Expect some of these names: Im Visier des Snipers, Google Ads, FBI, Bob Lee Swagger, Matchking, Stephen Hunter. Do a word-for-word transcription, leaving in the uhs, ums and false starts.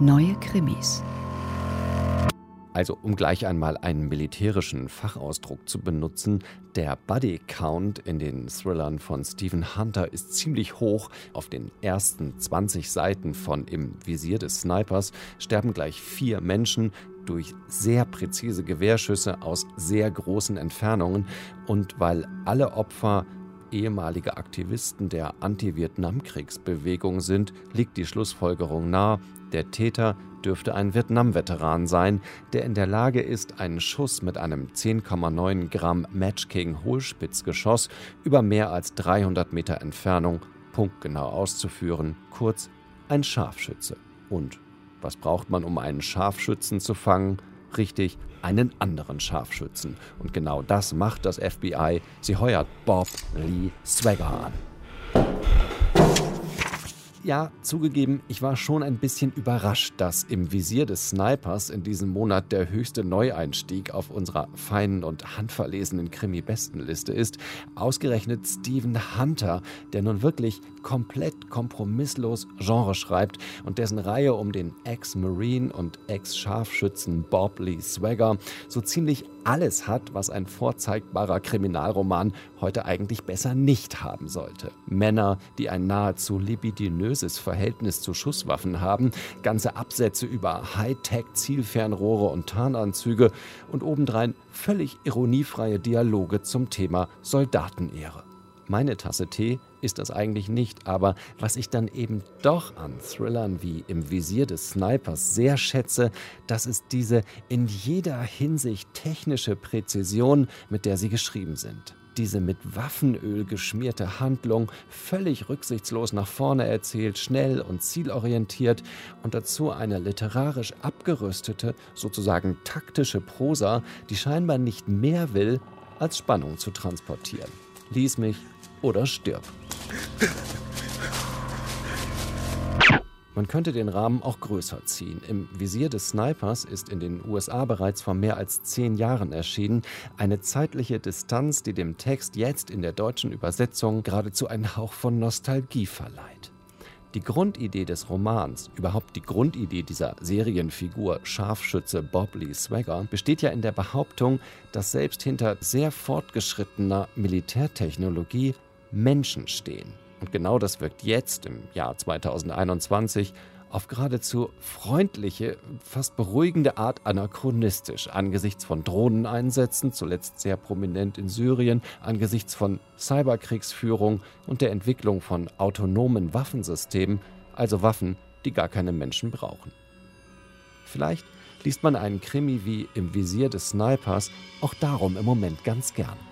Neue Krimis. Also, um gleich einmal einen militärischen Fachausdruck zu benutzen, der Buddy Count in den Thrillern von Stephen Hunter ist ziemlich hoch. Auf den ersten zwanzig Seiten von Im Visier des Snipers sterben gleich vier Menschen durch sehr präzise Gewehrschüsse aus sehr großen Entfernungen. Und weil alle Opfer ehemalige Aktivisten der Anti-Vietnamkriegsbewegung sind, liegt die Schlussfolgerung nahe, der Täter dürfte ein Vietnam-Veteran sein, der in der Lage ist, einen Schuss mit einem zehn Komma neun Gramm Matchking-Hohlspitzgeschoss über mehr als dreihundert Meter Entfernung punktgenau auszuführen, kurz ein Scharfschütze. Und was braucht man, um einen Scharfschützen zu fangen? Richtig, einen anderen Scharfschützen. Und genau das macht das F B I. Sie heuert Bob Lee Swagger an. Ja, zugegeben, ich war schon ein bisschen überrascht, dass Im Visier des Snipers in diesem Monat der höchste Neueinstieg auf unserer feinen und handverlesenen Krimi-Bestenliste ist. Ausgerechnet Stephen Hunter, der nun wirklich komplett kompromisslos Genre schreibt und dessen Reihe um den Ex-Marine und Ex-Scharfschützen Bob Lee Swagger so ziemlich alles hat, was ein vorzeigbarer Kriminalroman heute eigentlich besser nicht haben sollte. Männer, die ein nahezu libidinöses Verhältnis zu Schusswaffen haben, ganze Absätze über Hightech-Zielfernrohre und Tarnanzüge und obendrein völlig ironiefreie Dialoge zum Thema Soldatenehre. Meine Tasse Tee ist das eigentlich nicht, aber was ich dann eben doch an Thrillern wie Im Visier des Snipers sehr schätze, das ist diese in jeder Hinsicht technische Präzision, mit der sie geschrieben sind. Diese mit Waffenöl geschmierte Handlung, völlig rücksichtslos nach vorne erzählt, schnell und zielorientiert und dazu eine literarisch abgerüstete, sozusagen taktische Prosa, die scheinbar nicht mehr will, als Spannung zu transportieren. Lies mich oder stirb. Man könnte den Rahmen auch größer ziehen. Im Visier des Snipers ist in den U S A bereits vor mehr als zehn Jahren erschienen. Eine zeitliche Distanz, die dem Text jetzt in der deutschen Übersetzung geradezu einen Hauch von Nostalgie verleiht. Die Grundidee des Romans, überhaupt die Grundidee dieser Serienfigur Scharfschütze Bob Lee Swagger, besteht ja in der Behauptung, dass selbst hinter sehr fortgeschrittener Militärtechnologie Menschen stehen. Und genau das wirkt jetzt, im Jahr zweitausendeinundzwanzig, auf geradezu freundliche, fast beruhigende Art anachronistisch, angesichts von Drohneneinsätzen, zuletzt sehr prominent in Syrien, angesichts von Cyberkriegsführung und der Entwicklung von autonomen Waffensystemen, also Waffen, die gar keine Menschen brauchen. Vielleicht liest man einen Krimi wie Im Visier des Snipers auch darum im Moment ganz gern.